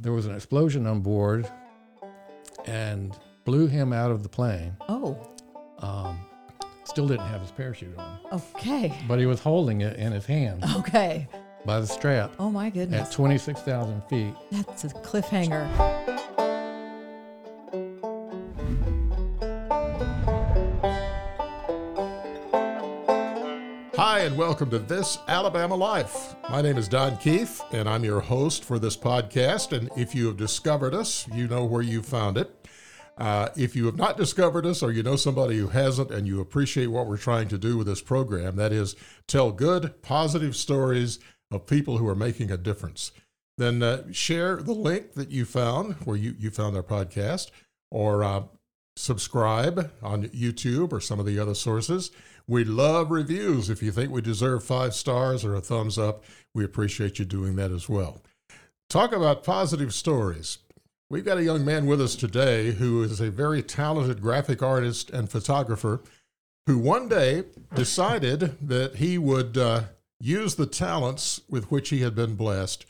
There was an explosion on board and blew him out of the plane. Oh. Still didn't have his parachute on. Okay. But he was holding it in his hand. Okay. By the strap. Oh, my goodness. At 26,000 feet. That's a cliffhanger. Hi, and welcome to This Alabama Life. My name is Don Keith, and I'm your host for this podcast. And if you have discovered us, you know where you found it. If you have not discovered us, or you know somebody who hasn't, and you appreciate what we're trying to do with this program, that is, tell good, positive stories of people who are making a difference, then share the link that you found where you found our podcast, or subscribe on YouTube or some of the other sources. We love reviews. If you think we deserve 5 stars or a thumbs up, we appreciate you doing that as well. Talk about positive stories. We've got a young man with us today who is a very talented graphic artist and photographer who one day decided that he would use the talents with which he had been blessed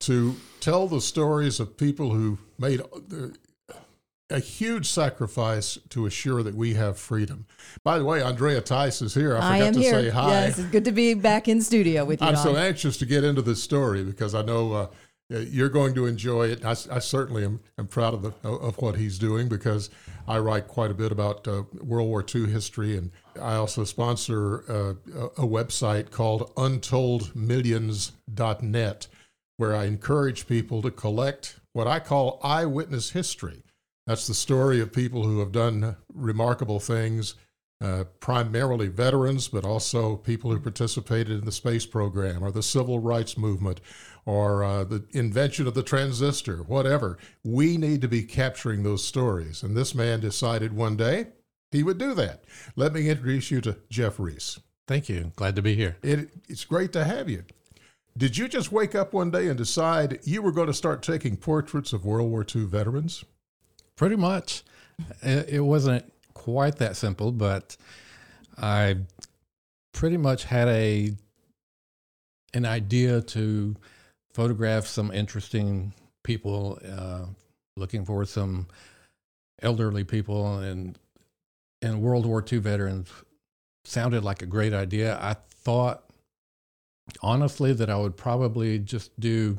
to tell the stories of people who made a huge sacrifice to assure that we have freedom. By the way, Andrea Tice is here. I forgot to say hi. Yes, it's good to be back in studio with you. I'm so anxious to get into this story because I know... you're going to enjoy it. I certainly am proud of what he's doing because I write quite a bit about World War II history, and I also sponsor a website called untoldmillions.net, where I encourage people to collect what I call eyewitness history. That's the story of people who have done remarkable things, primarily veterans, but also people who participated in the space program or the civil rights movement or the invention of the transistor, whatever. We need to be capturing those stories. And this man decided one day he would do that. Let me introduce you to Jeff Rease. Thank you. Glad to be here. It's great to have you. Did you just wake up one day and decide you were going to start taking portraits of World War II veterans? Pretty much. It wasn't quite that simple, but I pretty much had an idea to photograph some interesting people, looking for some elderly people, and World War II veterans sounded like a great idea. I thought honestly that I would probably just do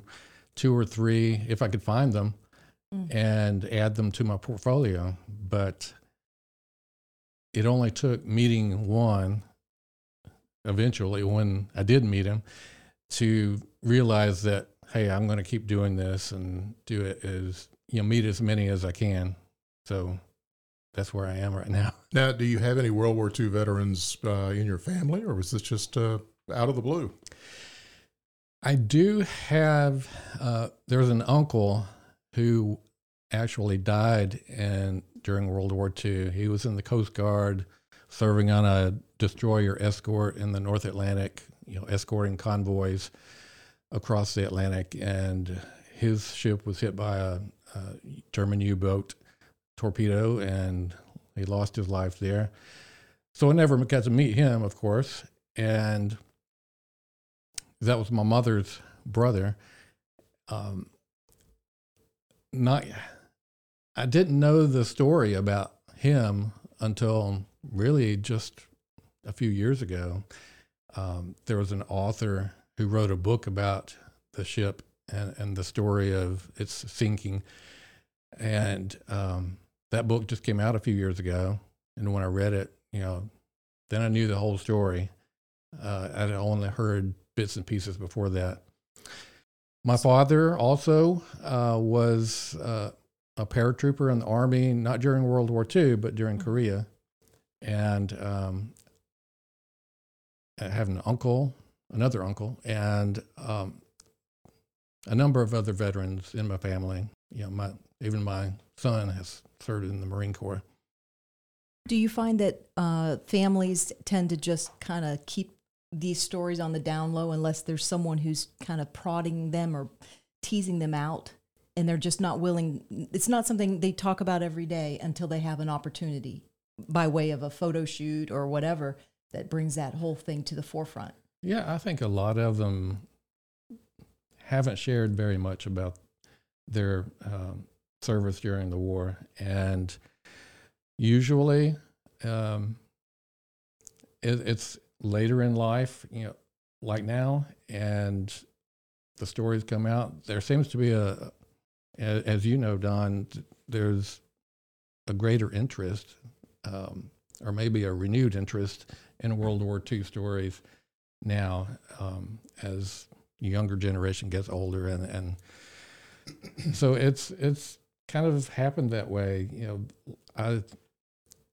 2 or 3 if I could find them, and add them to my portfolio, but it only took meeting one, eventually, when I did meet him, to realize that, hey, I'm going to keep doing this and do it as, you know, meet as many as I can. So that's where I am right now. Now, do you have any World War II veterans in your family, or was this just out of the blue? I do have, there's an uncle who actually died during World War II. He was in the Coast Guard, serving on a destroyer escort in the North Atlantic, escorting convoys across the Atlantic. And his ship was hit by a German U-boat torpedo, and he lost his life there. So I never got to meet him, of course. And that was my mother's brother. I didn't know the story about him until really just a few years ago. There was an author who wrote a book about the ship and the story of its sinking. And that book just came out a few years ago. And when I read it, then I knew the whole story. I'd only heard bits and pieces before that. My father also was... a paratrooper in the Army, not during World War II, but during Korea. And I have another uncle, and a number of other veterans in my family. Even my son has served in the Marine Corps. Do you find that families tend to just kind of keep these stories on the down low unless there's someone who's kind of prodding them or teasing them out? And they're just not willing. It's not something they talk about every day until they have an opportunity by way of a photo shoot or whatever that brings that whole thing to the forefront. Yeah, I think a lot of them haven't shared very much about their service during the war. And usually it's later in life, you know, like now, and the stories come out. There seems to be as you know, Don, there's a greater interest, or maybe a renewed interest in World War II stories now, as the younger generation gets older, and so it's kind of happened that way. You know, I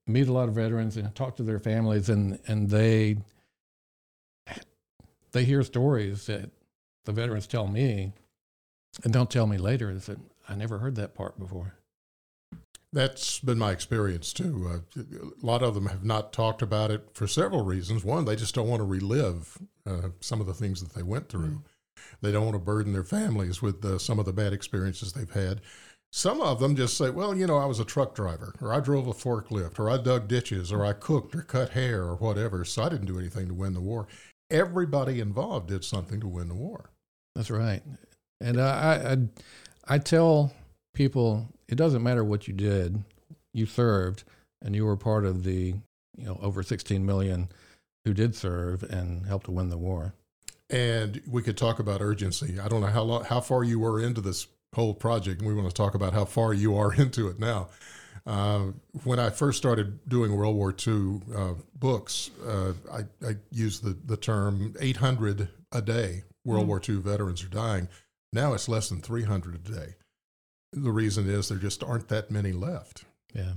meet a lot of veterans and talk to their families, and they hear stories that the veterans tell me, and don't tell me later, and said, I never heard that part before. That's been my experience, too. A lot of them have not talked about it for several reasons. One, they just don't want to relive some of the things that they went through. Mm-hmm. They don't want to burden their families with some of the bad experiences they've had. Some of them just say, well, you know, I was a truck driver, or I drove a forklift, or I dug ditches, or I cooked or cut hair or whatever, so I didn't do anything to win the war. Everybody involved did something to win the war. That's right. And I tell people, it doesn't matter what you did, you served, and you were part of the, you know, over 16 million who did serve and helped to win the war. And we could talk about urgency. I don't know how far you were into this whole project, and we want to talk about how far you are into it now. When I first started doing World War II books, I used the term 800 a day World War II veterans are dying. Now it's less than 300 a day. The reason is there just aren't that many left. Yeah.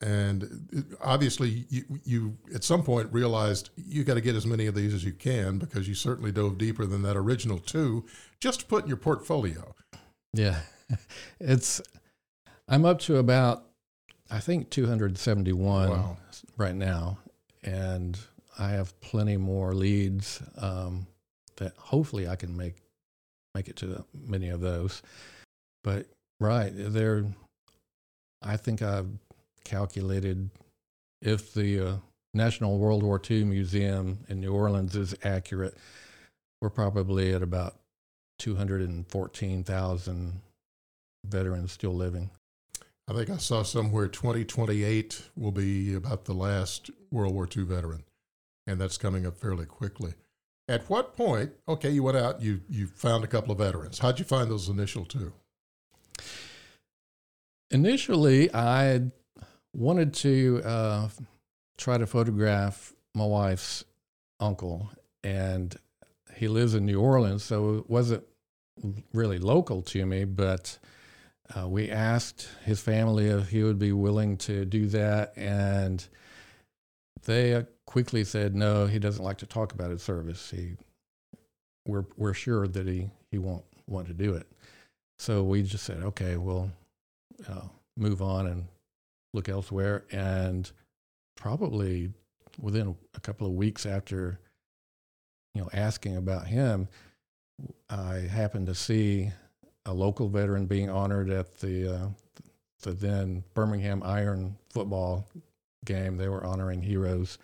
And obviously you at some point realized you got to get as many of these as you can, because you certainly dove deeper than that original two just to put in your portfolio. Yeah. I'm up to about, I think, 271 right now, and I have plenty more leads that hopefully I can make it to many of those. But right there, I think I've calculated, if the National World War II Museum in New Orleans is accurate, we're probably at about 214,000 veterans still living. I think I saw somewhere 2028 will be about the last World War II veteran, and that's coming up fairly quickly. At what point, okay, you went out, you found a couple of veterans. How'd you find those initial two? Initially, I wanted to try to photograph my wife's uncle, and he lives in New Orleans, so it wasn't really local to me, but we asked his family if he would be willing to do that, and they quickly said, no, he doesn't like to talk about his service. We're sure that he won't want to do it. So we just said, okay, we'll move on and look elsewhere. And probably within a couple of weeks after, you know, asking about him, I happened to see a local veteran being honored at the then Birmingham Iron football game. They were honoring heroes,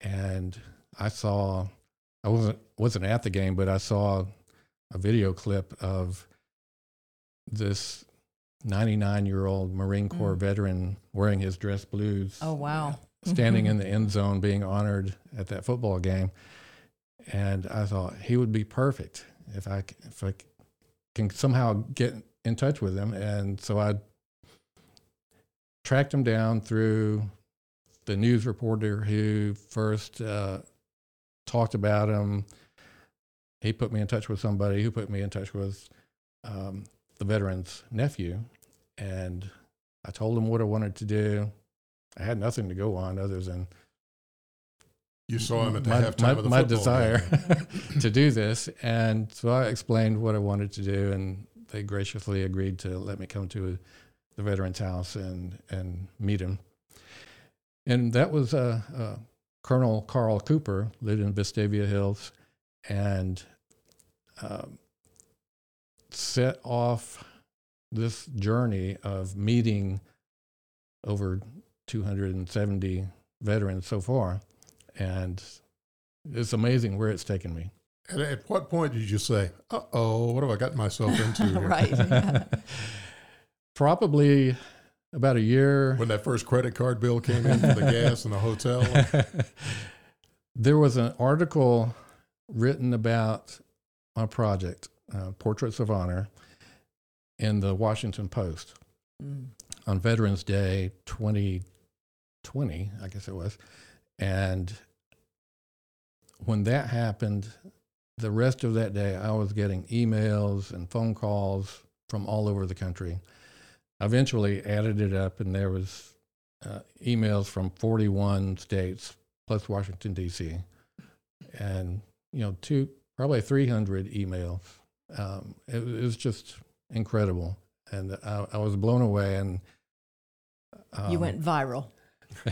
and I wasn't at the game, but I saw a video clip of this 99-year-old Marine Corps veteran wearing his dress blues. Oh wow! Standing in the end zone, being honored at that football game, and I thought he would be perfect if I can somehow get in touch with him. And so I tracked him down through the news reporter who first talked about him. He put me in touch with somebody who put me in touch with the veteran's nephew, and I told him what I wanted to do. I had nothing to go on other than you saw him at the halftime of the football game. My desire to do this. And so I explained what I wanted to do, and they graciously agreed to let me come to the veteran's house and meet him. And that was Colonel Carl Cooper, lived in Vestavia Hills, and set off this journey of meeting over 270 veterans so far. And it's amazing where it's taken me. And at what point did you say, uh-oh, what have I gotten myself into here? Right. Yeah. Probably about a year. When that first credit card bill came in for the gas and the hotel. There was an article written about my project, Portraits of Honor, in the Washington Post on Veterans Day 2020, I guess it was. And when that happened, the rest of that day, I was getting emails and phone calls from all over the country. Eventually added it up, and there was emails from 41 states plus Washington, D.C., and, you know, probably 300 emails. It was just incredible, and I was blown away. And you went viral.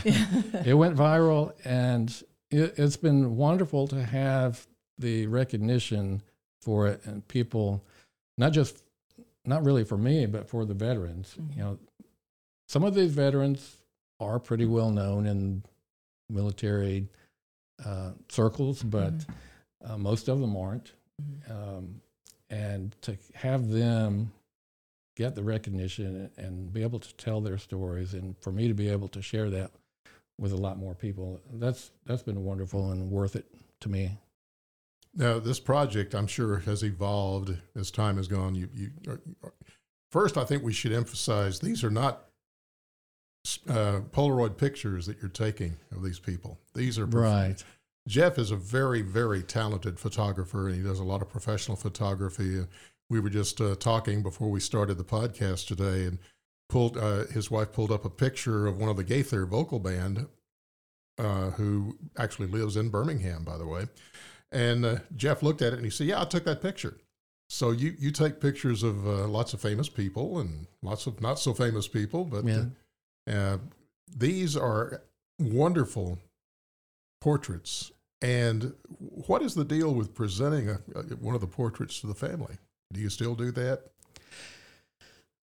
It went viral, and it's been wonderful to have the recognition for it, and people, not really for me, but for the veterans. Mm-hmm. You know, some of these veterans are pretty well known in military circles, but mm-hmm. Most of them aren't. Mm-hmm. And to have them get the recognition and be able to tell their stories, and for me to be able to share that with a lot more people, that's been wonderful and worth it to me. Now, this project, I'm sure, has evolved as time has gone. First, I think we should emphasize these are not Polaroid pictures that you're taking of these people. These are right. Jeff is a very, very talented photographer, and he does a lot of professional photography. We were just talking before we started the podcast today, and his wife pulled up a picture of one of the Gaither vocal band, who actually lives in Birmingham, by the way. And Jeff looked at it and he said, yeah, I took that picture. So you take pictures of lots of famous people and lots of not so famous people, but yeah. These are wonderful portraits. And what is the deal with presenting one of the portraits to the family? Do you still do that?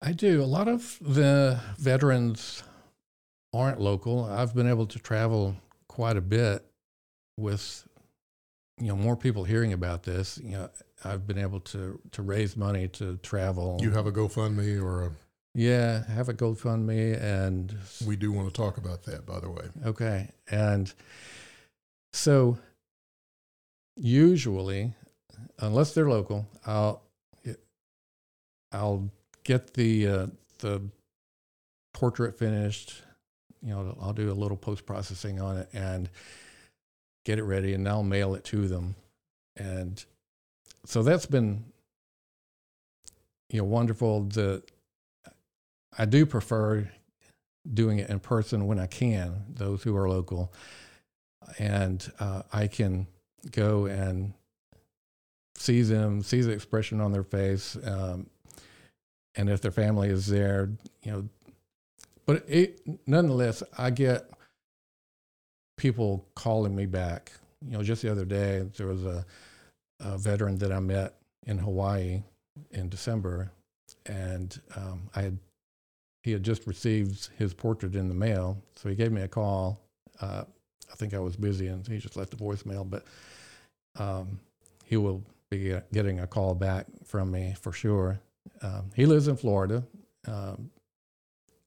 I do. A lot of the veterans aren't local. I've been able to travel quite a bit with, you know, more people hearing about this. You know, I've been able to raise money to travel. You have a GoFundMe or a... Yeah, I have a GoFundMe, and... We do want to talk about that, by the way. Okay. And so usually, unless they're local, I'll get the portrait finished. You know, I'll do a little post-processing on it and get it ready, and I'll mail it to them. And so that's been, you know, wonderful. I do prefer doing it in person when I can, those who are local. And I can go and see them, see the expression on their face, and if their family is there, you know. But nonetheless, I get people calling me back. You know, just the other day, there was a veteran that I met in Hawaii in December, and he had just received his portrait in the mail, so he gave me a call. I think I was busy, and he just left a voicemail, but he will be getting a call back from me for sure. He lives in Florida, and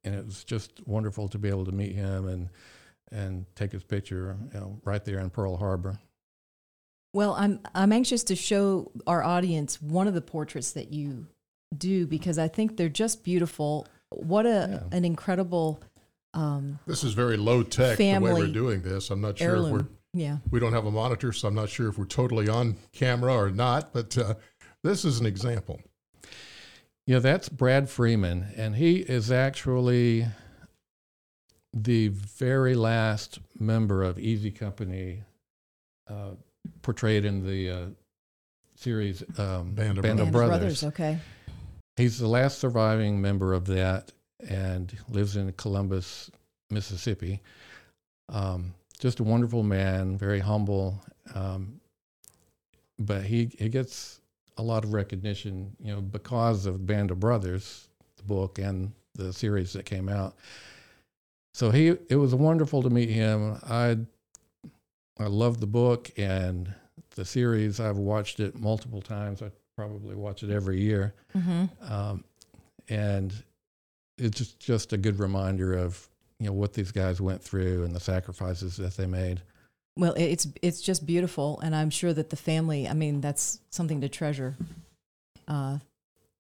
it was just wonderful to be able to meet him and take his picture, you know, right there in Pearl Harbor. Well, I'm anxious to show our audience one of the portraits that you do, because I think they're just beautiful. What an incredible this is very low tech the way we're doing this. I'm not heirloom. Sure if we don't have a monitor, so I'm not sure if we're totally on camera or not, but this is an example. Yeah, that's Brad Freeman, and he is actually the very last member of Easy Company portrayed in the series Band of Brothers. Okay. He's the last surviving member of that and lives in Columbus, Mississippi. Just a wonderful man, very humble, but he gets a lot of recognition, you know, because of Band of Brothers, the book and the series that came out. So it was wonderful to meet him. I loved the book and the series. I've watched it multiple times. I probably watch it every year. Mm-hmm. And it's just a good reminder of, you know, what these guys went through and the sacrifices that they made. Well, it's just beautiful. And I'm sure that the family, I mean, that's something to treasure,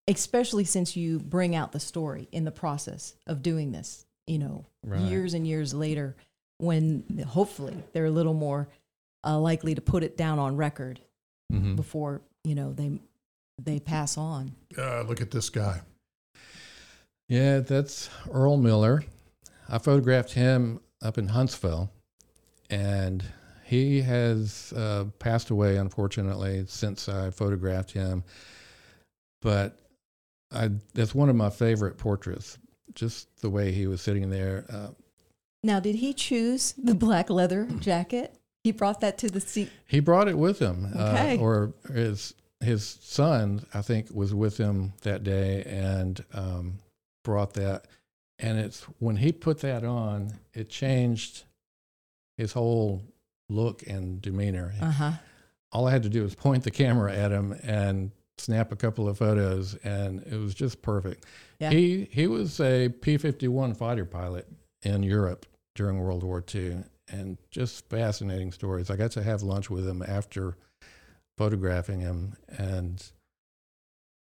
especially since you bring out the story in the process of doing this, you know, right. Years and years later, when hopefully they're a little more likely to put it down on record mm-hmm. before, you know, they pass on. Look at this guy. Yeah, that's Earl Miller. I photographed him up in Huntsville, and he has passed away, unfortunately, since I photographed him. But that's one of my favorite portraits, just the way he was sitting there. Now, did he choose the black leather jacket? He brought that to the seat? He brought it with him. Okay. Or his son, I think, was with him that day and brought that. And it's when he put that on, it changed his whole look and demeanor. Uh-huh. All I had to do was point the camera at him and snap a couple of photos, and it was just perfect. Yeah. He was a P-51 fighter pilot in Europe during World War II, and just fascinating stories. I got to have lunch with him after photographing him, and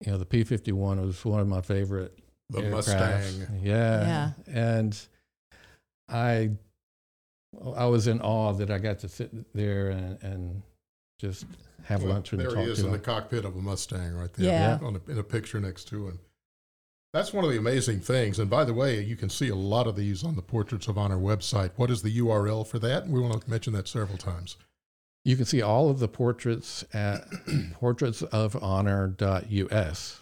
you know, the P-51 was one of my favorite. The aircraft. Mustang. Yeah. And I was in awe that I got to sit there and just have lunch and talk to him. There he is in the cockpit of a Mustang right there. Yeah. Yeah. In a picture next to him. That's one of the amazing things. And by the way, you can see a lot of these on the Portraits of Honor website. What is the URL for that? We want to mention that several times. You can see all of the portraits at portraitsofhonor.us.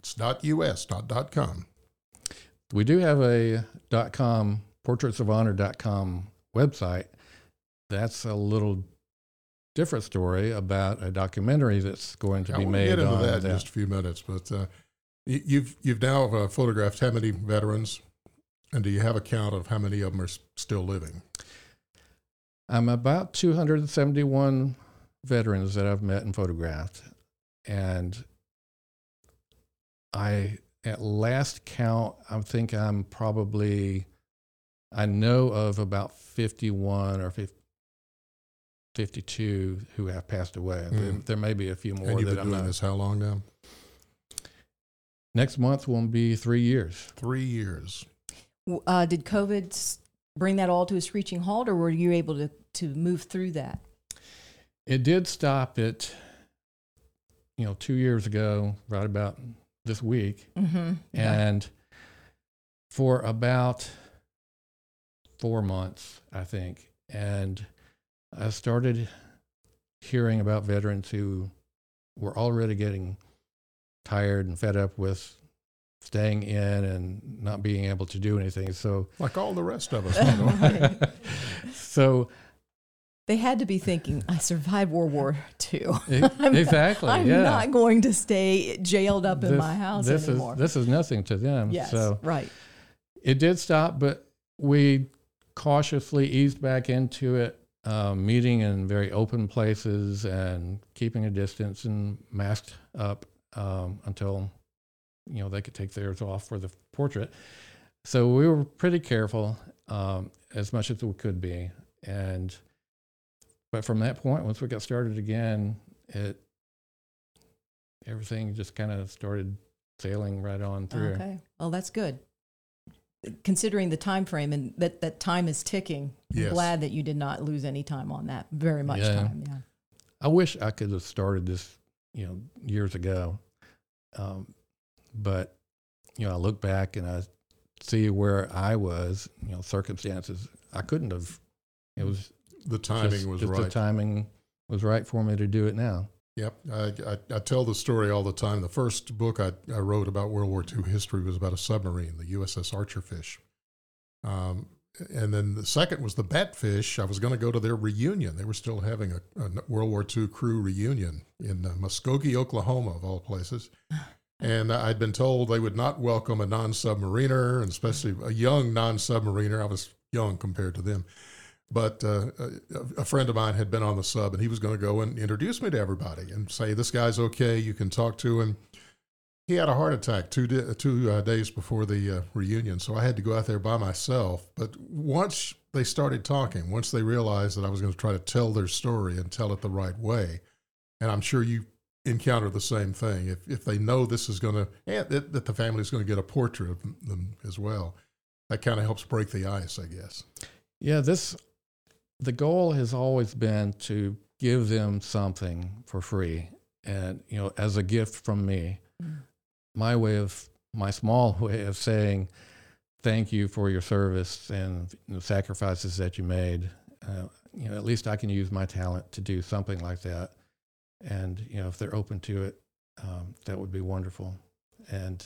It's not US, not .com. We do have a .com, portraitsofhonor.com website. That's a little different story about a documentary that's going to be made. We'll get into that in just a few minutes. But you've now photographed how many veterans, and do you have a count of how many of them are still living? I'm about 271 veterans that I've met and photographed, and at last count, I think I know of about 51 or 52 who have passed away. Mm. There may be a few more. And you've been doing this how long now? Next month will be 3 years. 3 years. Did COVID bring that all to a screeching halt, or were you able to move through that? It did stop it, 2 years ago, right about this week. Mm-hmm. And for about 4 months, I think. And I started hearing about veterans who were already getting tired and fed up with staying in and not being able to do anything. So like all the rest of us. Right. So they had to be thinking, I survived World War II. Exactly. I'm not going to stay jailed up in my house anymore. This is nothing to them. Yes, so right. It did stop, but we cautiously eased back into it, meeting in very open places and keeping a distance and masked up until, they could take theirs off for the portrait. So we were pretty careful as much as we could be. But from that point, once we got started again, everything just kind of started sailing right on through. Okay. Well, that's good. Considering the time frame and that time is ticking, yes. I'm glad that you did not lose any time on that. Very much time, yeah. I wish I could have started this, years ago. But, I look back and I see where I was, circumstances. I couldn't have. It was... The timing was right. The timing was right for me to do it now. Yep. I tell the story all the time. The first book I wrote about World War II history was about a submarine, the USS Archerfish. And then the second was the Batfish. I was going to go to their reunion. They were still having a World War II crew reunion in Muskogee, Oklahoma, of all places. And I'd been told they would not welcome a non-submariner, and especially a young non-submariner. I was young compared to them. But a friend of mine had been on the sub, and he was going to go and introduce me to everybody and say, this guy's okay, you can talk to him. He had a heart attack two days before the reunion, so I had to go out there by myself. But once they started talking, once they realized that I was going to try to tell their story and tell it the right way, and I'm sure you encounter the same thing. If they know this is going to, and that the family's going to get a portrait of them as well, that kind of helps break the ice, I guess. Yeah, the goal has always been to give them something for free, and as a gift from me. My small way of saying thank you for your service and the sacrifices that you made. At least I can use my talent to do something like that. And if they're open to it, that would be wonderful. And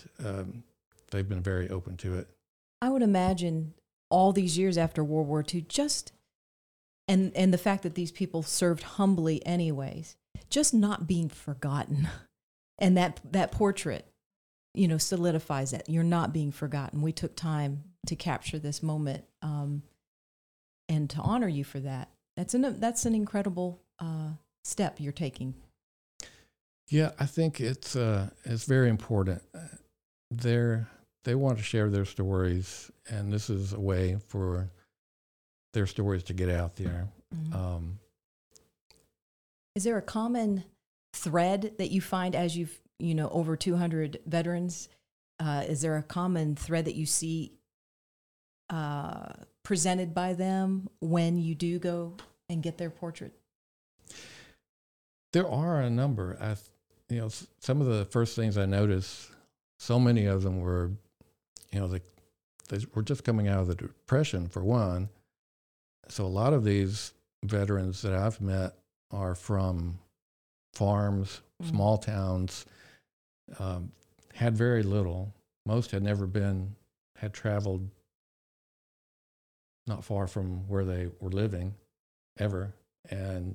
they've been very open to it. I would imagine all these years after World War II, and the fact that these people served humbly anyways, just not being forgotten. And that portrait, solidifies that. You're not being forgotten. We took time to capture this moment and to honor you for that. That's an incredible step you're taking. Yeah, I think it's very important. They want to share their stories, and this is a way for their stories to get out there. Mm-hmm. Is there a common thread that you find as you've over 200 veterans? Is there a common thread that you see presented by them when you do go and get their portrait? There are a number. Some of the first things I noticed, so many of them were, they were just coming out of the Depression for one. So a lot of these veterans that I've met are from farms, small towns, had very little. Most had never been, had traveled not far from where they were living ever. And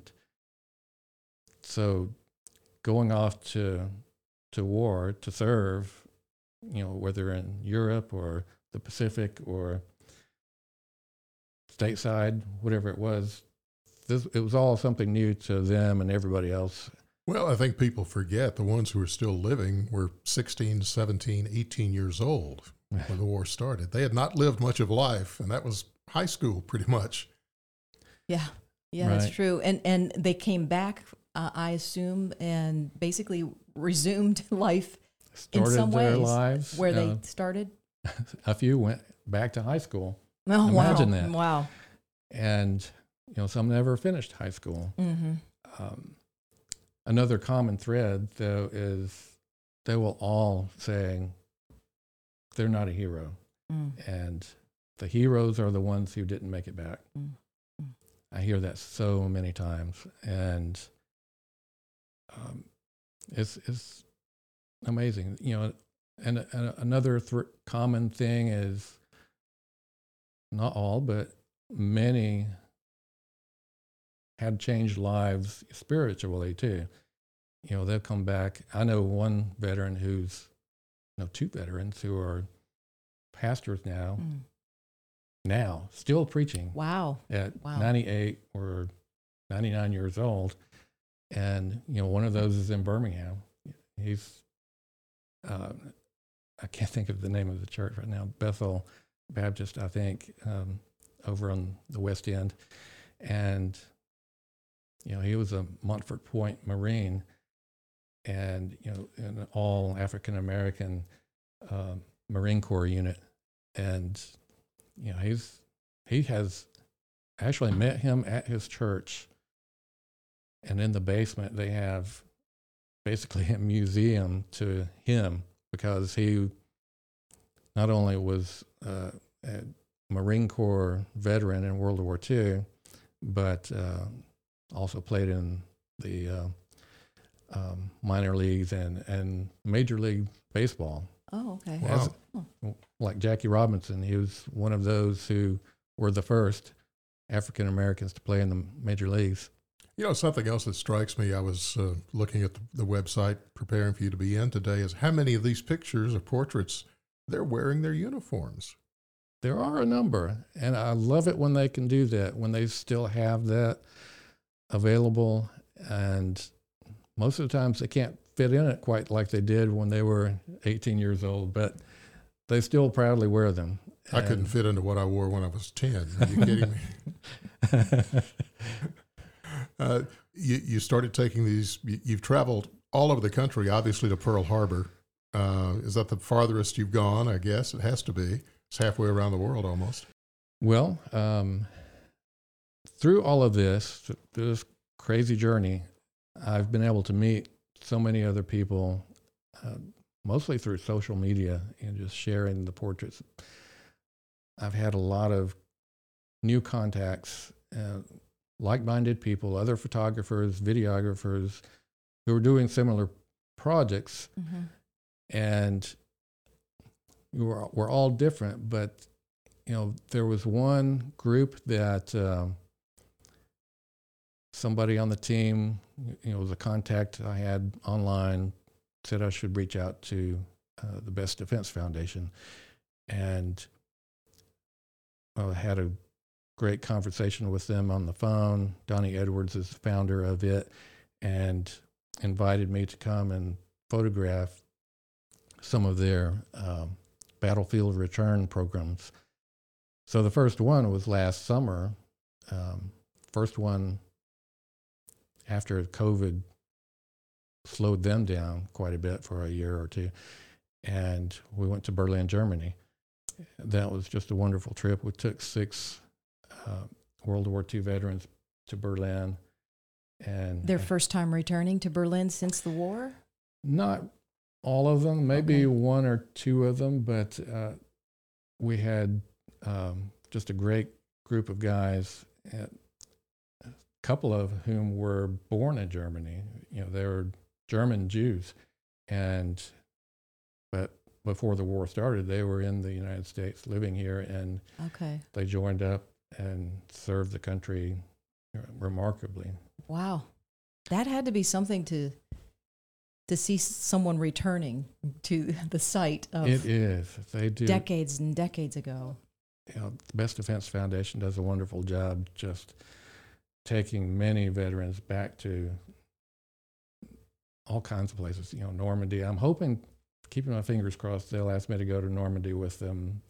so going off to war, to serve, whether in Europe or the Pacific or stateside, whatever it was, it was all something new to them and everybody else. Well, I think people forget the ones who are still living were 16, 17, 18 years old when the war started. They had not lived much of life, and that was high school pretty much. Yeah, yeah, right. That's true. And they came back, I assume, and basically resumed life in some ways. Started their lives. Where they started? A few went back to high school. Oh, imagine that. Wow. And, some never finished high school. Mm-hmm. Another common thread, though, is they will all say they're not a hero. Mm. And the heroes are the ones who didn't make it back. Mm. Mm. I hear that so many times. And it's amazing. And another common thing is not all, but many had changed lives spiritually too. They'll come back. I know one veteran two veterans who are pastors now, still preaching. Wow. At 98 or 99 years old. And, one of those is in Birmingham. He's, I can't think of the name of the church right now, Bethel Baptist, I think, over on the West End. And he was a Montfort Point Marine, and an all African American Marine Corps unit, and he has actually met him at his church, and in the basement they have basically a museum to him because he not only was a Marine Corps veteran in World War II, but also played in the minor leagues and major league baseball. Oh, okay. Wow. Like Jackie Robinson, he was one of those who were the first African Americans to play in the major leagues. Something else that strikes me, I was looking at the website preparing for you to be in today, is how many of these pictures or portraits, they're wearing their uniforms. There are a number, and I love it when they can do that, when they still have that available. And most of the times they can't fit in it quite like they did when they were 18 years old, but they still proudly wear them. I couldn't fit into what I wore when I was 10. Are you kidding me? You started taking these, you've traveled all over the country, obviously to Pearl Harbor. Is that the farthest you've gone? I guess it has to be. It's halfway around the world almost. Well, through all of this crazy journey, I've been able to meet so many other people, mostly through social media and just sharing the portraits. I've had a lot of new contacts, like-minded people, other photographers, videographers who are doing similar projects. Mm-hmm. And we're all different, but there was one group that somebody on the team, was a contact I had online, said I should reach out to the Best Defense Foundation, and I had a great conversation with them on the phone. Donnie Edwards is the founder of it, and invited me to come and photograph some of their battlefield return programs. So the first one was last summer, first one after COVID slowed them down quite a bit for a year or two. And we went to Berlin, Germany. That was just a wonderful trip. We took 6 World War II veterans to Berlin. And their first time returning to Berlin since the war? Not all of them, maybe one or two of them, but we had just a great group of guys, a couple of whom were born in Germany. They were German Jews, but before the war started, they were in the United States living here, and they joined up and served the country remarkably. Wow. That had to be something to see someone returning to the site of it is. They do. Decades and decades ago. The Best Defense Foundation does a wonderful job just taking many veterans back to all kinds of places, Normandy. I'm hoping, keeping my fingers crossed, they'll ask me to go to Normandy with them,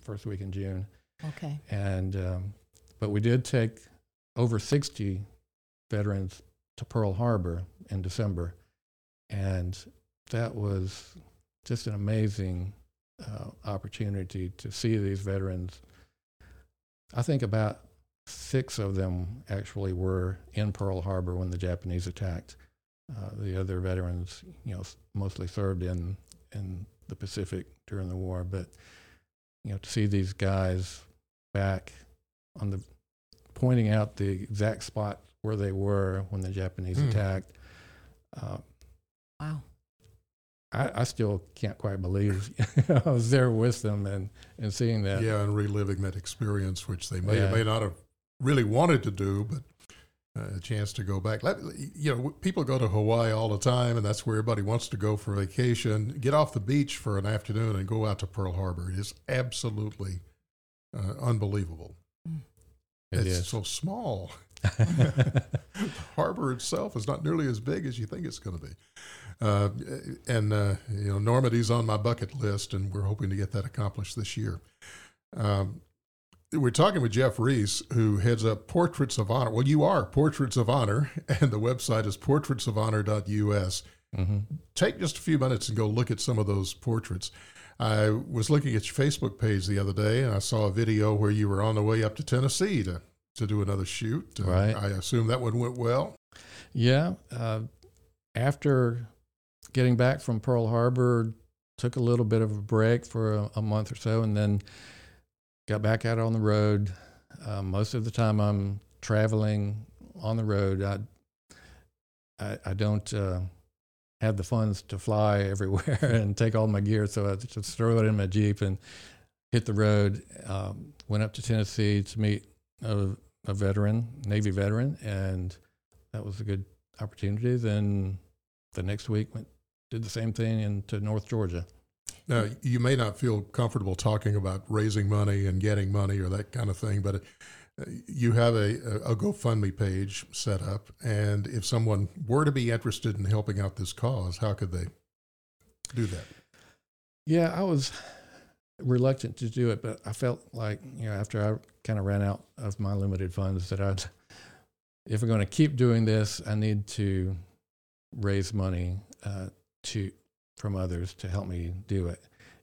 first week in June. Okay. And but we did take over 60 veterans to Pearl Harbor in December. And that was just an amazing opportunity to see these veterans. I think about 6 of them actually were in Pearl Harbor when the Japanese attacked. The other veterans, mostly served in the Pacific during the war. But, to see these guys back on pointing out the exact spot where they were when the Japanese attacked, wow. I still can't quite believe I was there with them and seeing that. Yeah, and reliving that experience, which they may or may not have really wanted to do, but a chance to go back. People go to Hawaii all the time, and that's where everybody wants to go for vacation. Get off the beach for an afternoon and go out to Pearl Harbor. It is absolutely unbelievable. It's so small. The harbor itself is not nearly as big as you think it's going to be. Normandy's on my bucket list, and we're hoping to get that accomplished this year. We're talking with Jeff Rease, who heads up Portraits of Honor. Well, you are Portraits of Honor, and the website is portraitsofhonor.us. Mm-hmm. Take just a few minutes and go look at some of those portraits. I was looking at your Facebook page the other day, and I saw a video where you were on the way up to Tennessee to do another shoot. Right. I assume that one went well. Yeah. After getting back from Pearl Harbor, took a little bit of a break for a month or so, and then got back out on the road. Most of the time I'm traveling on the road. I don't have the funds to fly everywhere and take all my gear, so I just throw it in my Jeep and hit the road. Went up to Tennessee to meet a veteran, Navy veteran, and that was a good opportunity. Then the next week did the same thing into North Georgia. Now, you may not feel comfortable talking about raising money and getting money or that kind of thing, but you have a GoFundMe page set up, and if someone were to be interested in helping out this cause, how could they do that? Yeah, I was reluctant to do it, but I felt like, you know, after I kind of ran out of my limited funds that if we're going to keep doing this, I need to raise money from others to help me do it.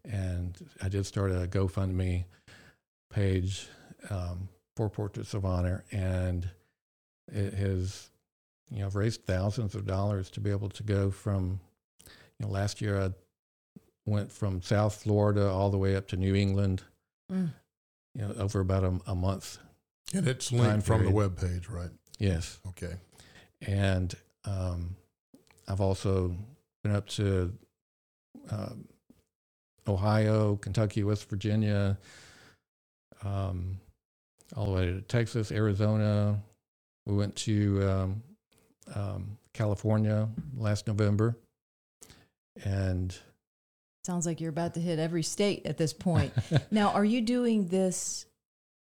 And I did start a GoFundMe page for Portraits of Honor, and it has, you know, raised thousands of dollars to be able to go from, you know, last year I went from South Florida all the way up to New England, you know, over about a month. And it's linked from the web page, right? Yes. Okay. And I've also been up to Ohio, Kentucky, West Virginia, all the way to Texas, Arizona. We went to California last November, and sounds like you're about to hit every state at this point. Now, are you doing this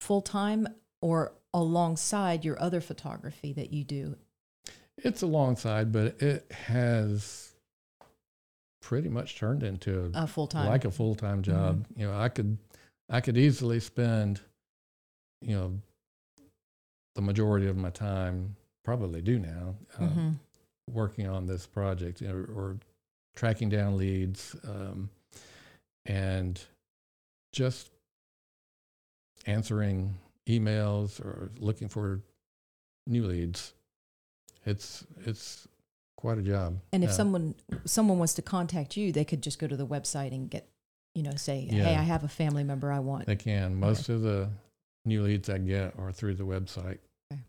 full-time or alongside your other photography that you do? It's alongside, but it has pretty much turned into a full-time, like a full-time job. Mm-hmm. You know, I could easily spend, you know, the majority of my time, probably do now, working on this project, you know, or tracking down leads, and just answering emails or looking for new leads. It's quite a job. And if someone wants to contact you, they could just go to the website and get, you know, say, hey, I have a family member I want. They can. Most of the new leads I get are through the website. Okay.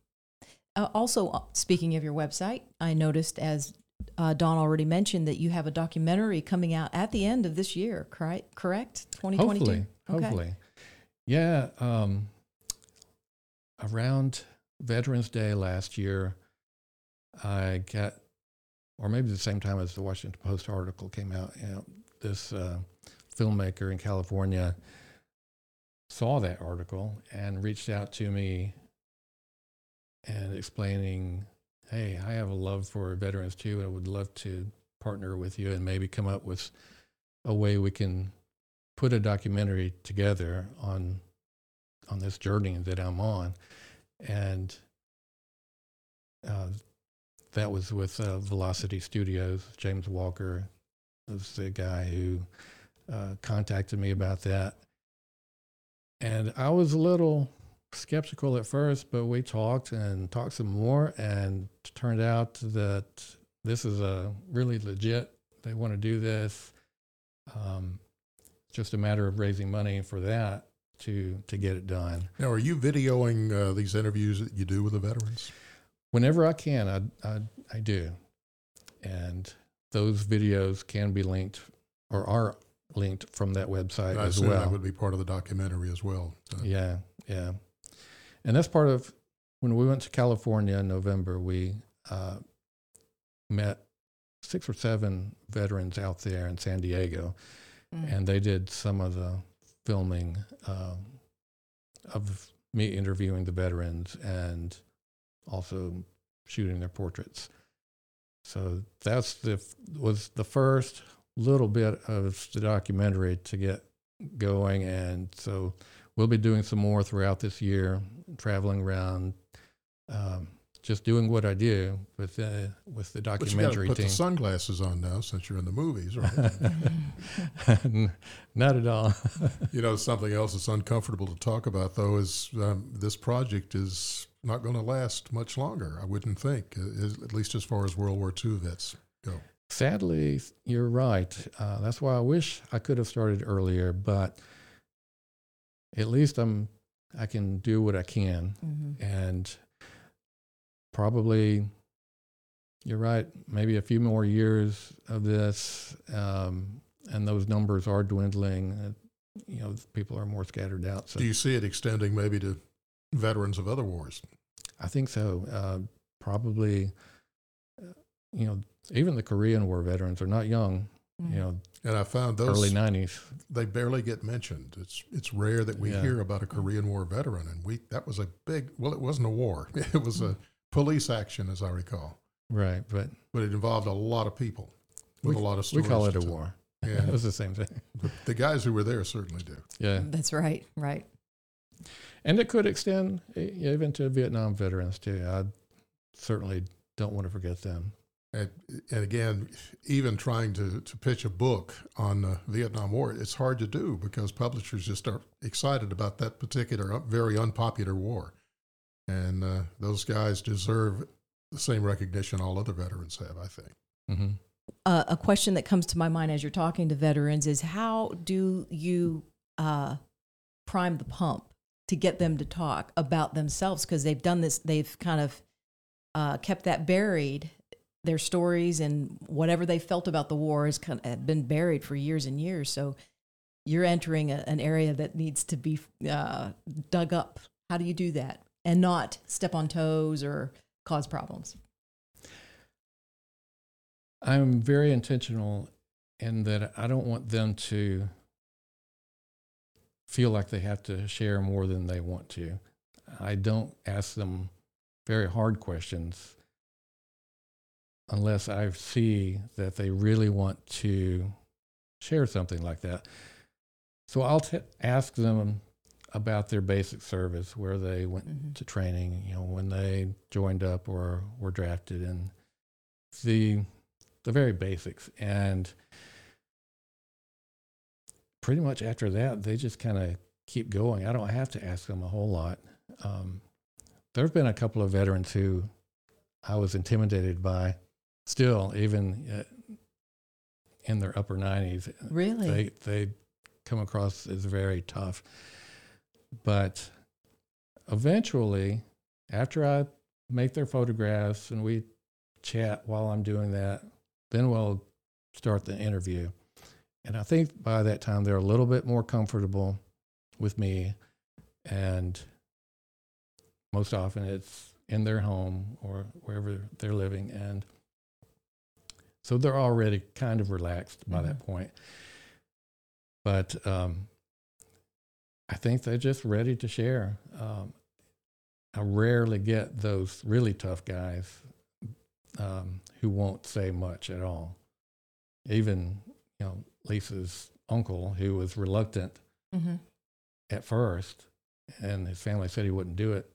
Also, speaking of your website, I noticed, as Don already mentioned, that you have a documentary coming out at the end of this year, correct? 2022? Hopefully. Okay. Yeah. Around Veterans Day last year, I got, or maybe the same time as the Washington Post article came out, you know, this filmmaker in California saw that article and reached out to me and explaining, hey, I have a love for veterans too, and I would love to partner with you and maybe come up with a way we can put a documentary together on this journey that I'm on. And that was with Velocity Studios. James Walker was the guy who contacted me about that. And I was a little skeptical at first, but we talked some more, and it turned out that this is a really legit, they want to do this. Just a matter of raising money for that to get it done. Now, are you videoing these interviews that you do with the veterans? Whenever I can, I do. And those videos can be linked or are linked from that website as well. That would be part of the documentary as well. So. Yeah. And that's part of, when we went to California in November, we met 6 or 7 veterans out there in San Diego, and they did some of the filming of me interviewing the veterans and also shooting their portraits. So was the first little bit of the documentary to get going, and so we'll be doing some more throughout this year, traveling around, just doing what I do with the documentary team. But you got to put the sunglasses on now since you're in the movies, right? Not at all. You know, something else that's uncomfortable to talk about, though, is this project is not going to last much longer, I wouldn't think, at least as far as World War II vets go. Sadly, you're right. That's why I wish I could have started earlier, but at least I can do what I can. Mm-hmm. And probably, you're right, maybe a few more years of this, and those numbers are dwindling. You know, people are more scattered out. So. Do you see it extending maybe to veterans of other wars? I think so. Probably, you know, even the Korean War veterans are not young you know. And I found those early 90s, they barely get mentioned. It's rare that we hear about a Korean War veteran, and that was a big, well, it wasn't a war. It was a police action, as I recall. Right, but it involved a lot of people with a lot of stories. We call it a war. Yeah, it was the same thing. But the guys who were there certainly do. Yeah, that's right. Right. And it could extend even to Vietnam veterans too. I certainly don't want to forget them. And again, even trying to pitch a book on the Vietnam War, it's hard to do because publishers just aren't excited about that particular very unpopular war. And those guys deserve the same recognition all other veterans have, I think. Mm-hmm. A question that comes to my mind as you're talking to veterans is, how do you prime the pump to get them to talk about themselves? Because they've done this, they've kind of kept that buried. Their stories and whatever they felt about the war has kind of been buried for years and years. So you're entering an area that needs to be dug up. How do you do that and not step on toes or cause problems? I'm very intentional in that I don't want them to feel like they have to share more than they want to. I don't ask them very hard questions unless I see that they really want to share something like that. So I'll ask them about their basic service, where they went to training, you know, when they joined up or were drafted, and the very basics. And pretty much after that, they just kind of keep going. I don't have to ask them a whole lot. There have been a couple of veterans who I was intimidated by, still, even in their upper 90s. Really? They come across as very tough. But eventually, after I make their photographs and we chat while I'm doing that, then we'll start the interview. And I think by that time, they're a little bit more comfortable with me. And most often it's in their home or wherever they're living. And so they're already kind of relaxed by that point. But I think they're just ready to share. I rarely get those really tough guys who won't say much at all. Even, you know, Lisa's uncle, who was reluctant at first, and his family said he wouldn't do it.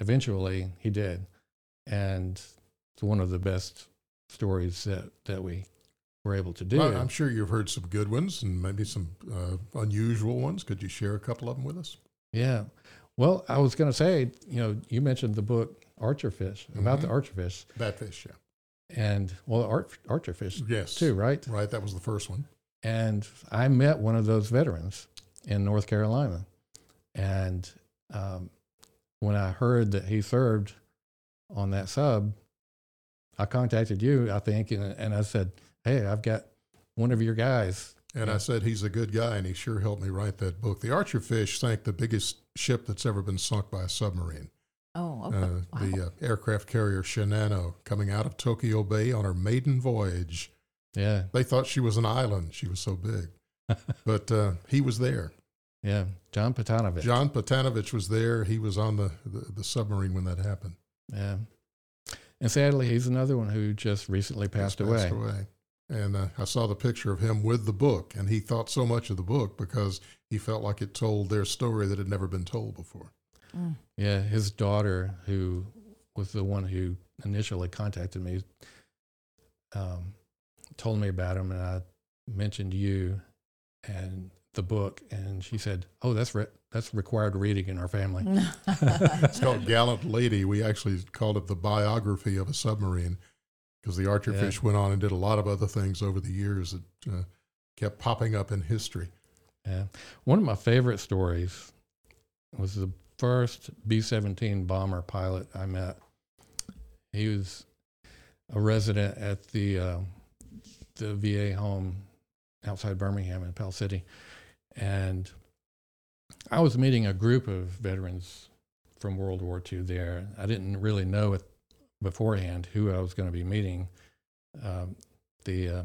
Eventually, he did, and it's one of the best stories that we were able to do. Well, I'm sure you've heard some good ones and maybe some unusual ones. Could you share a couple of them with us? Yeah. Well, I was going to say, you know, you mentioned the book Archerfish, about the Archerfish. Batfish, yeah. And, well, Archerfish too, right? Right, that was the first one. And I met one of those veterans in North Carolina, and when I heard that he served on that sub, I contacted you, I think, and I said, hey, I've got one of your guys. And I said, he's a good guy, and he sure helped me write that book. The Archerfish sank the biggest ship that's ever been sunk by a submarine. Oh, okay. Wow. The aircraft carrier Shinano, coming out of Tokyo Bay on her maiden voyage. Yeah. They thought she was an island. She was so big. But he was there. Yeah, John Potanovich. John Potanovich was there. He was on the submarine when that happened. Yeah. And sadly, he's another one who just recently passed away. And I saw the picture of him with the book, and he thought so much of the book because he felt like it told their story that had never been told before. Mm. Yeah, his daughter, who was the one who initially contacted me, told me about him, and I mentioned you and the book, and she said, oh, that's required reading in our family. It's called Gallant Lady. We actually called it the biography of a submarine, because the Archerfish went on and did a lot of other things over the years that kept popping up in history. Yeah. One of my favorite stories was the first B-17 bomber pilot I met. He was a resident at the VA home outside Birmingham in Pell City. And I was meeting a group of veterans from World War II there. I didn't really know beforehand who I was going to be meeting. The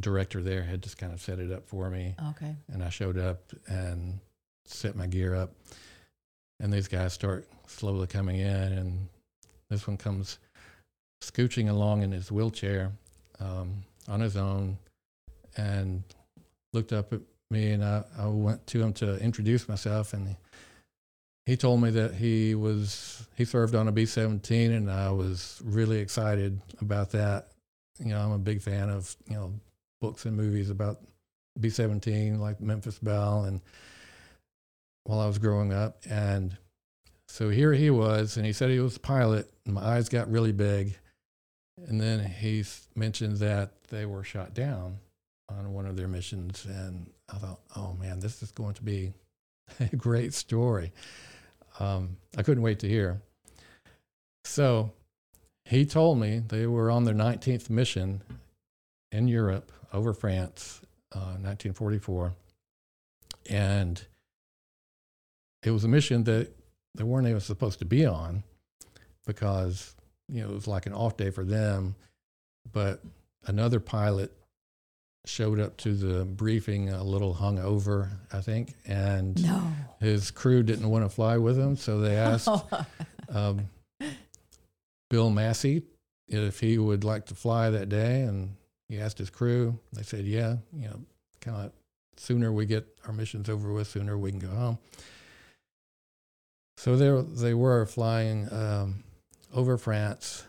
director there had just kind of set it up for me. Okay. And I showed up and set my gear up. And these guys start slowly coming in, and this one comes scooching along in his wheelchair on his own, and looked up at me, and I went to him to introduce myself, and he told me that he served on a B-17, and I was really excited about that. You know, I'm a big fan of, you know, books and movies about B-17, like Memphis Belle, and while I was growing up. And so here he was, and he said he was a pilot, and my eyes got really big. And then he mentioned that they were shot down on one of their missions, and I thought, oh man, this is going to be a great story. I couldn't wait to hear. So he told me they were on their 19th mission in Europe over France, 1944, and it was a mission that they weren't even supposed to be on, because, you know, it was like an off day for them, but another pilot showed up to the briefing a little hungover, I think, and his crew didn't want to fly with him, so they asked Bill Massey if he would like to fly that day, and he asked his crew. They said, yeah, you know, kind of like, sooner we get our missions over with, sooner we can go home. So they were flying over France,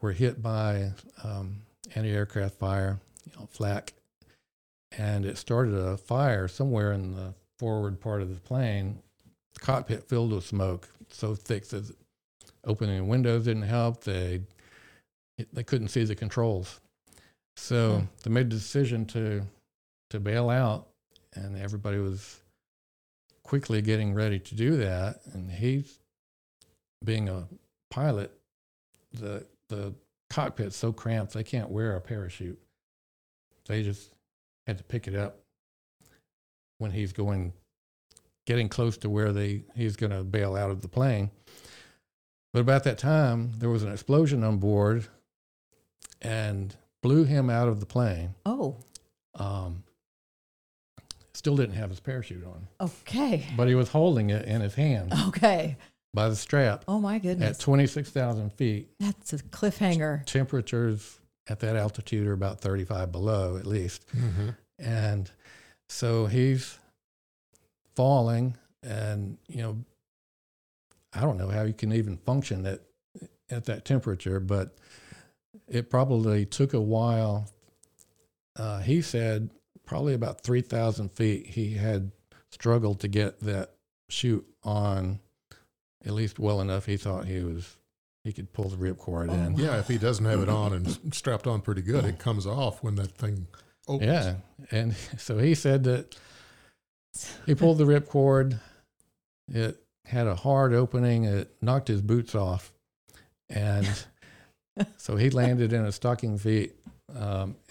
were hit by anti-aircraft fire, you know, flak, and it started a fire somewhere in the forward part of the plane, the cockpit filled with smoke, so thick that opening windows didn't help. They couldn't see the controls. So they made the decision to bail out, and everybody was quickly getting ready to do that, and he, being a pilot, the cockpit's so cramped they can't wear a parachute. They just had to pick it up when he's getting close to where he's going to bail out of the plane. But about that time, there was an explosion on board and blew him out of the plane. Oh. Still didn't have his parachute on. Okay. But he was holding it in his hand. Okay. By the strap. Oh, my goodness. At 26,000 feet. That's a cliffhanger. Temperatures at that altitude are about 35 below, at least. Mm-hmm. And so he's falling, and, you know, I don't know how you can even function at that temperature, but it probably took a while. He said, probably about 3,000 feet, he had struggled to get that chute on, at least well enough. He thought he could pull the ripcord in. Yeah, if he doesn't have it on and strapped on pretty good, it comes off when that thing opens. Yeah, and so he said that he pulled the ripcord. It had a hard opening. It knocked his boots off, and so he landed in a stocking feet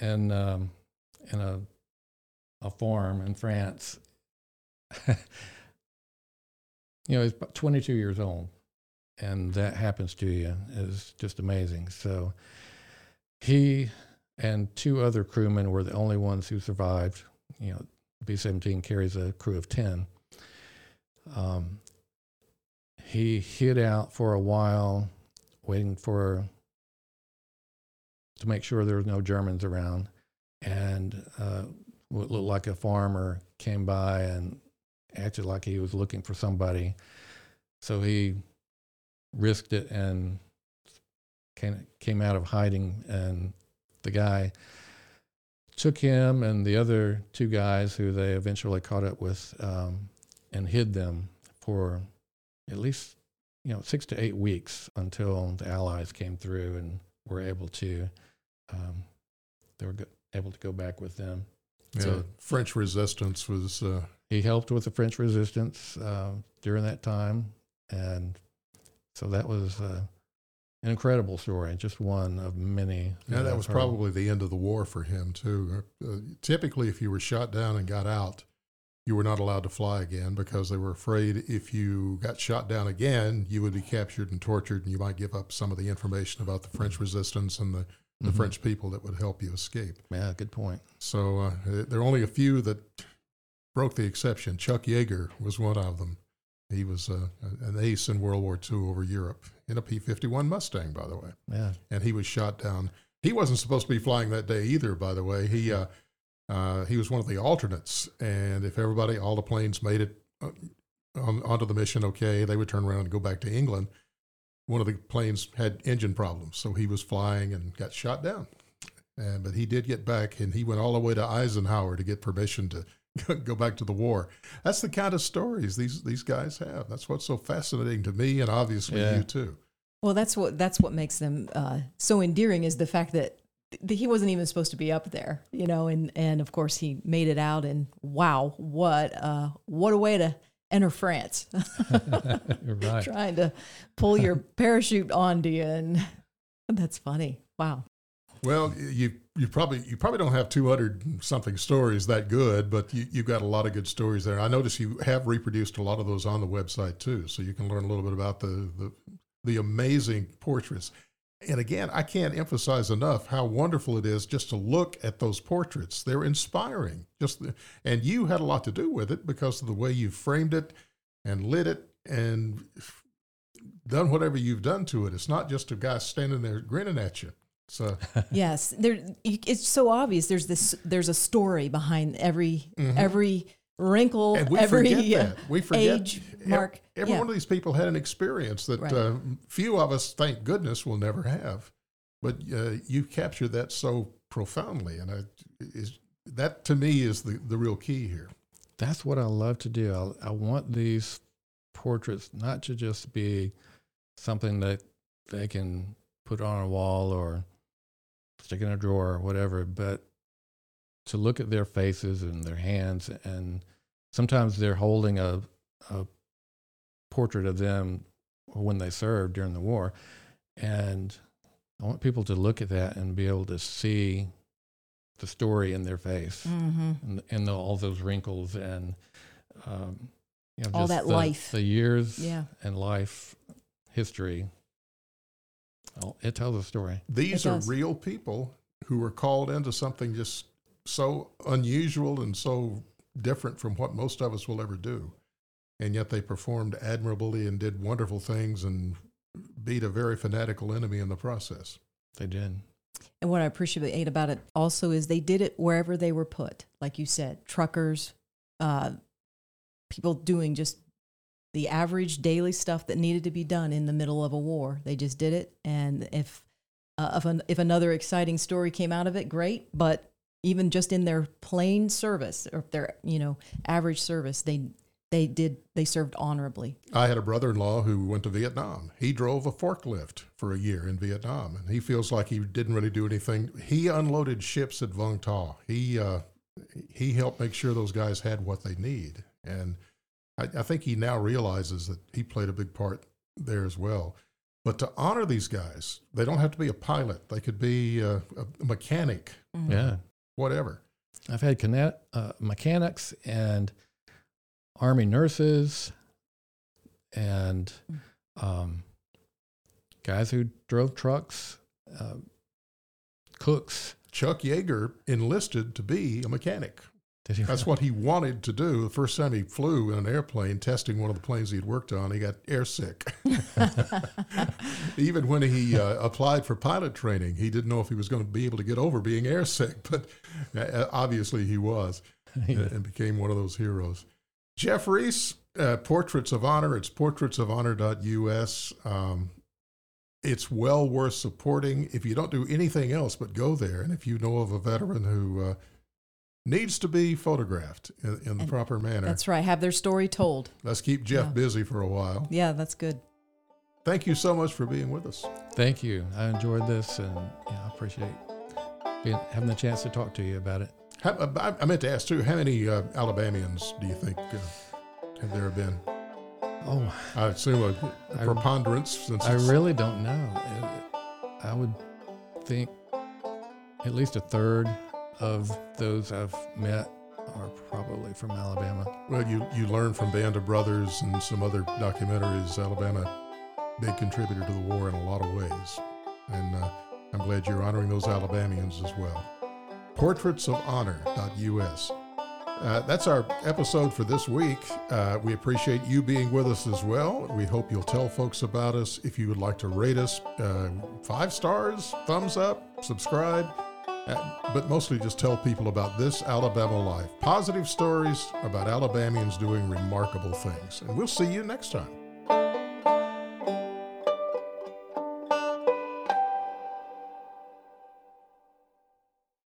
in a farm in France. You know, he's about 22 years old, and that happens to you is just amazing. So he and two other crewmen were the only ones who survived. You know, B-17 carries a crew of 10. He hid out for a while, waiting to make sure there was no Germans around, and what looked like a farmer came by and acted like he was looking for somebody. So he risked it and came out of hiding, and the guy took him and the other two guys who they eventually caught up with and hid them for at least, you know, 6 to 8 weeks until the Allies came through and were able to able to go back with them. Yeah, so French resistance was... he helped with the French resistance during that time, and so that was an incredible story, just one of many. Yeah, that was probably the end of the war for him, too. Typically, if you were shot down and got out, you were not allowed to fly again, because they were afraid if you got shot down again, you would be captured and tortured, and you might give up some of the information about the French resistance and the the mm-hmm. French people that would help you escape. Yeah, good point. So there are only a few that broke the exception. Chuck Yeager was one of them. He was an ace in World War II over Europe in a P-51 Mustang, by the way. Yeah. And he was shot down. He wasn't supposed to be flying that day either, by the way. He was one of the alternates, and if all the planes made it onto the mission okay, they would turn around and go back to England. One of the planes had engine problems, so he was flying and got shot down. But he did get back, and he went all the way to Eisenhower to get permission to go back to the war. That's the kind of stories these guys have. That's what's so fascinating to me, and obviously you too. Well, that's what makes them so endearing is the fact that he wasn't even supposed to be up there, you know, and of course he made it out, and wow, what a way to enter France. You're right. Trying to pull your parachute onto you, and that's funny. Wow. Well, you probably don't have 200 something stories that good, but you've got a lot of good stories there. I notice you have reproduced a lot of those on the website too, so you can learn a little bit about the amazing portraits. And again, I can't emphasize enough how wonderful it is just to look at those portraits. They're inspiring. And you had a lot to do with it because of the way you framed it and lit it and done whatever you've done to it. It's not just a guy standing there grinning at you. So yes, it's so obvious. There's a story behind every wrinkle, and we forget age, mark. Every one of these people had an experience that few of us, thank goodness, will never have. But you captured that so profoundly, and that to me is the real key here. That's what I love to do. I want these portraits not to just be something that they can put on a wall or stick in a drawer or whatever, but to look at their faces and their hands, and sometimes they're holding a portrait of them when they served during the war. And I want people to look at that and be able to see the story in their face and all those wrinkles and all that life, the years and life history. Oh, it tells a story. These are real people who were called into something just so unusual and so different from what most of us will ever do. And yet they performed admirably and did wonderful things and beat a very fanatical enemy in the process. They did. And what I appreciate about it also is they did it wherever they were put. Like you said, truckers, people doing just the average daily stuff that needed to be done in the middle of a war. They just did it. And if another exciting story came out of it, great. But even just in their plain service or their, average service, they served honorably. I had a brother-in-law who went to Vietnam. He drove a forklift for a year in Vietnam, and he feels like he didn't really do anything. He unloaded ships at Vung Tau. He helped make sure those guys had what they need. And I think he now realizes that he played a big part there as well. But to honor these guys, they don't have to be a pilot. They could be a mechanic. Mm-hmm. Yeah. Whatever. I've had mechanics and Army nurses and guys who drove trucks, cooks. Chuck Yeager enlisted to be a mechanic. That's what he wanted to do. The first time he flew in an airplane, testing one of the planes he'd worked on, he got airsick. Even when he applied for pilot training, he didn't know if he was going to be able to get over being airsick, but obviously he was and became one of those heroes. Jeff Rease, Portraits of Honor. It's portraitsofhonor.us. It's well worth supporting. If you don't do anything else but go there, and if you know of a veteran who needs to be photographed in the proper manner. That's right. Have their story told. Let's keep Jeff busy for a while. Yeah, that's good. Thank you so much for being with us. Thank you. I enjoyed this, and I appreciate having the chance to talk to you about it. I meant to ask, too, how many Alabamians do you think have there been? Oh, I assume a preponderance. Since I really don't know. I would think at least a third of those I've met are probably from Alabama. Well, you learn from Band of Brothers and some other documentaries. Alabama, big contributor to the war in a lot of ways. And I'm glad you're honoring those Alabamians as well. portraitsofhonor.us. That's our episode for this week. We appreciate you being with us as well. We hope you'll tell folks about us. If you would like to rate us, 5 stars, thumbs up, subscribe, but mostly just tell people about This Alabama Life. Positive stories about Alabamians doing remarkable things. And we'll see you next time.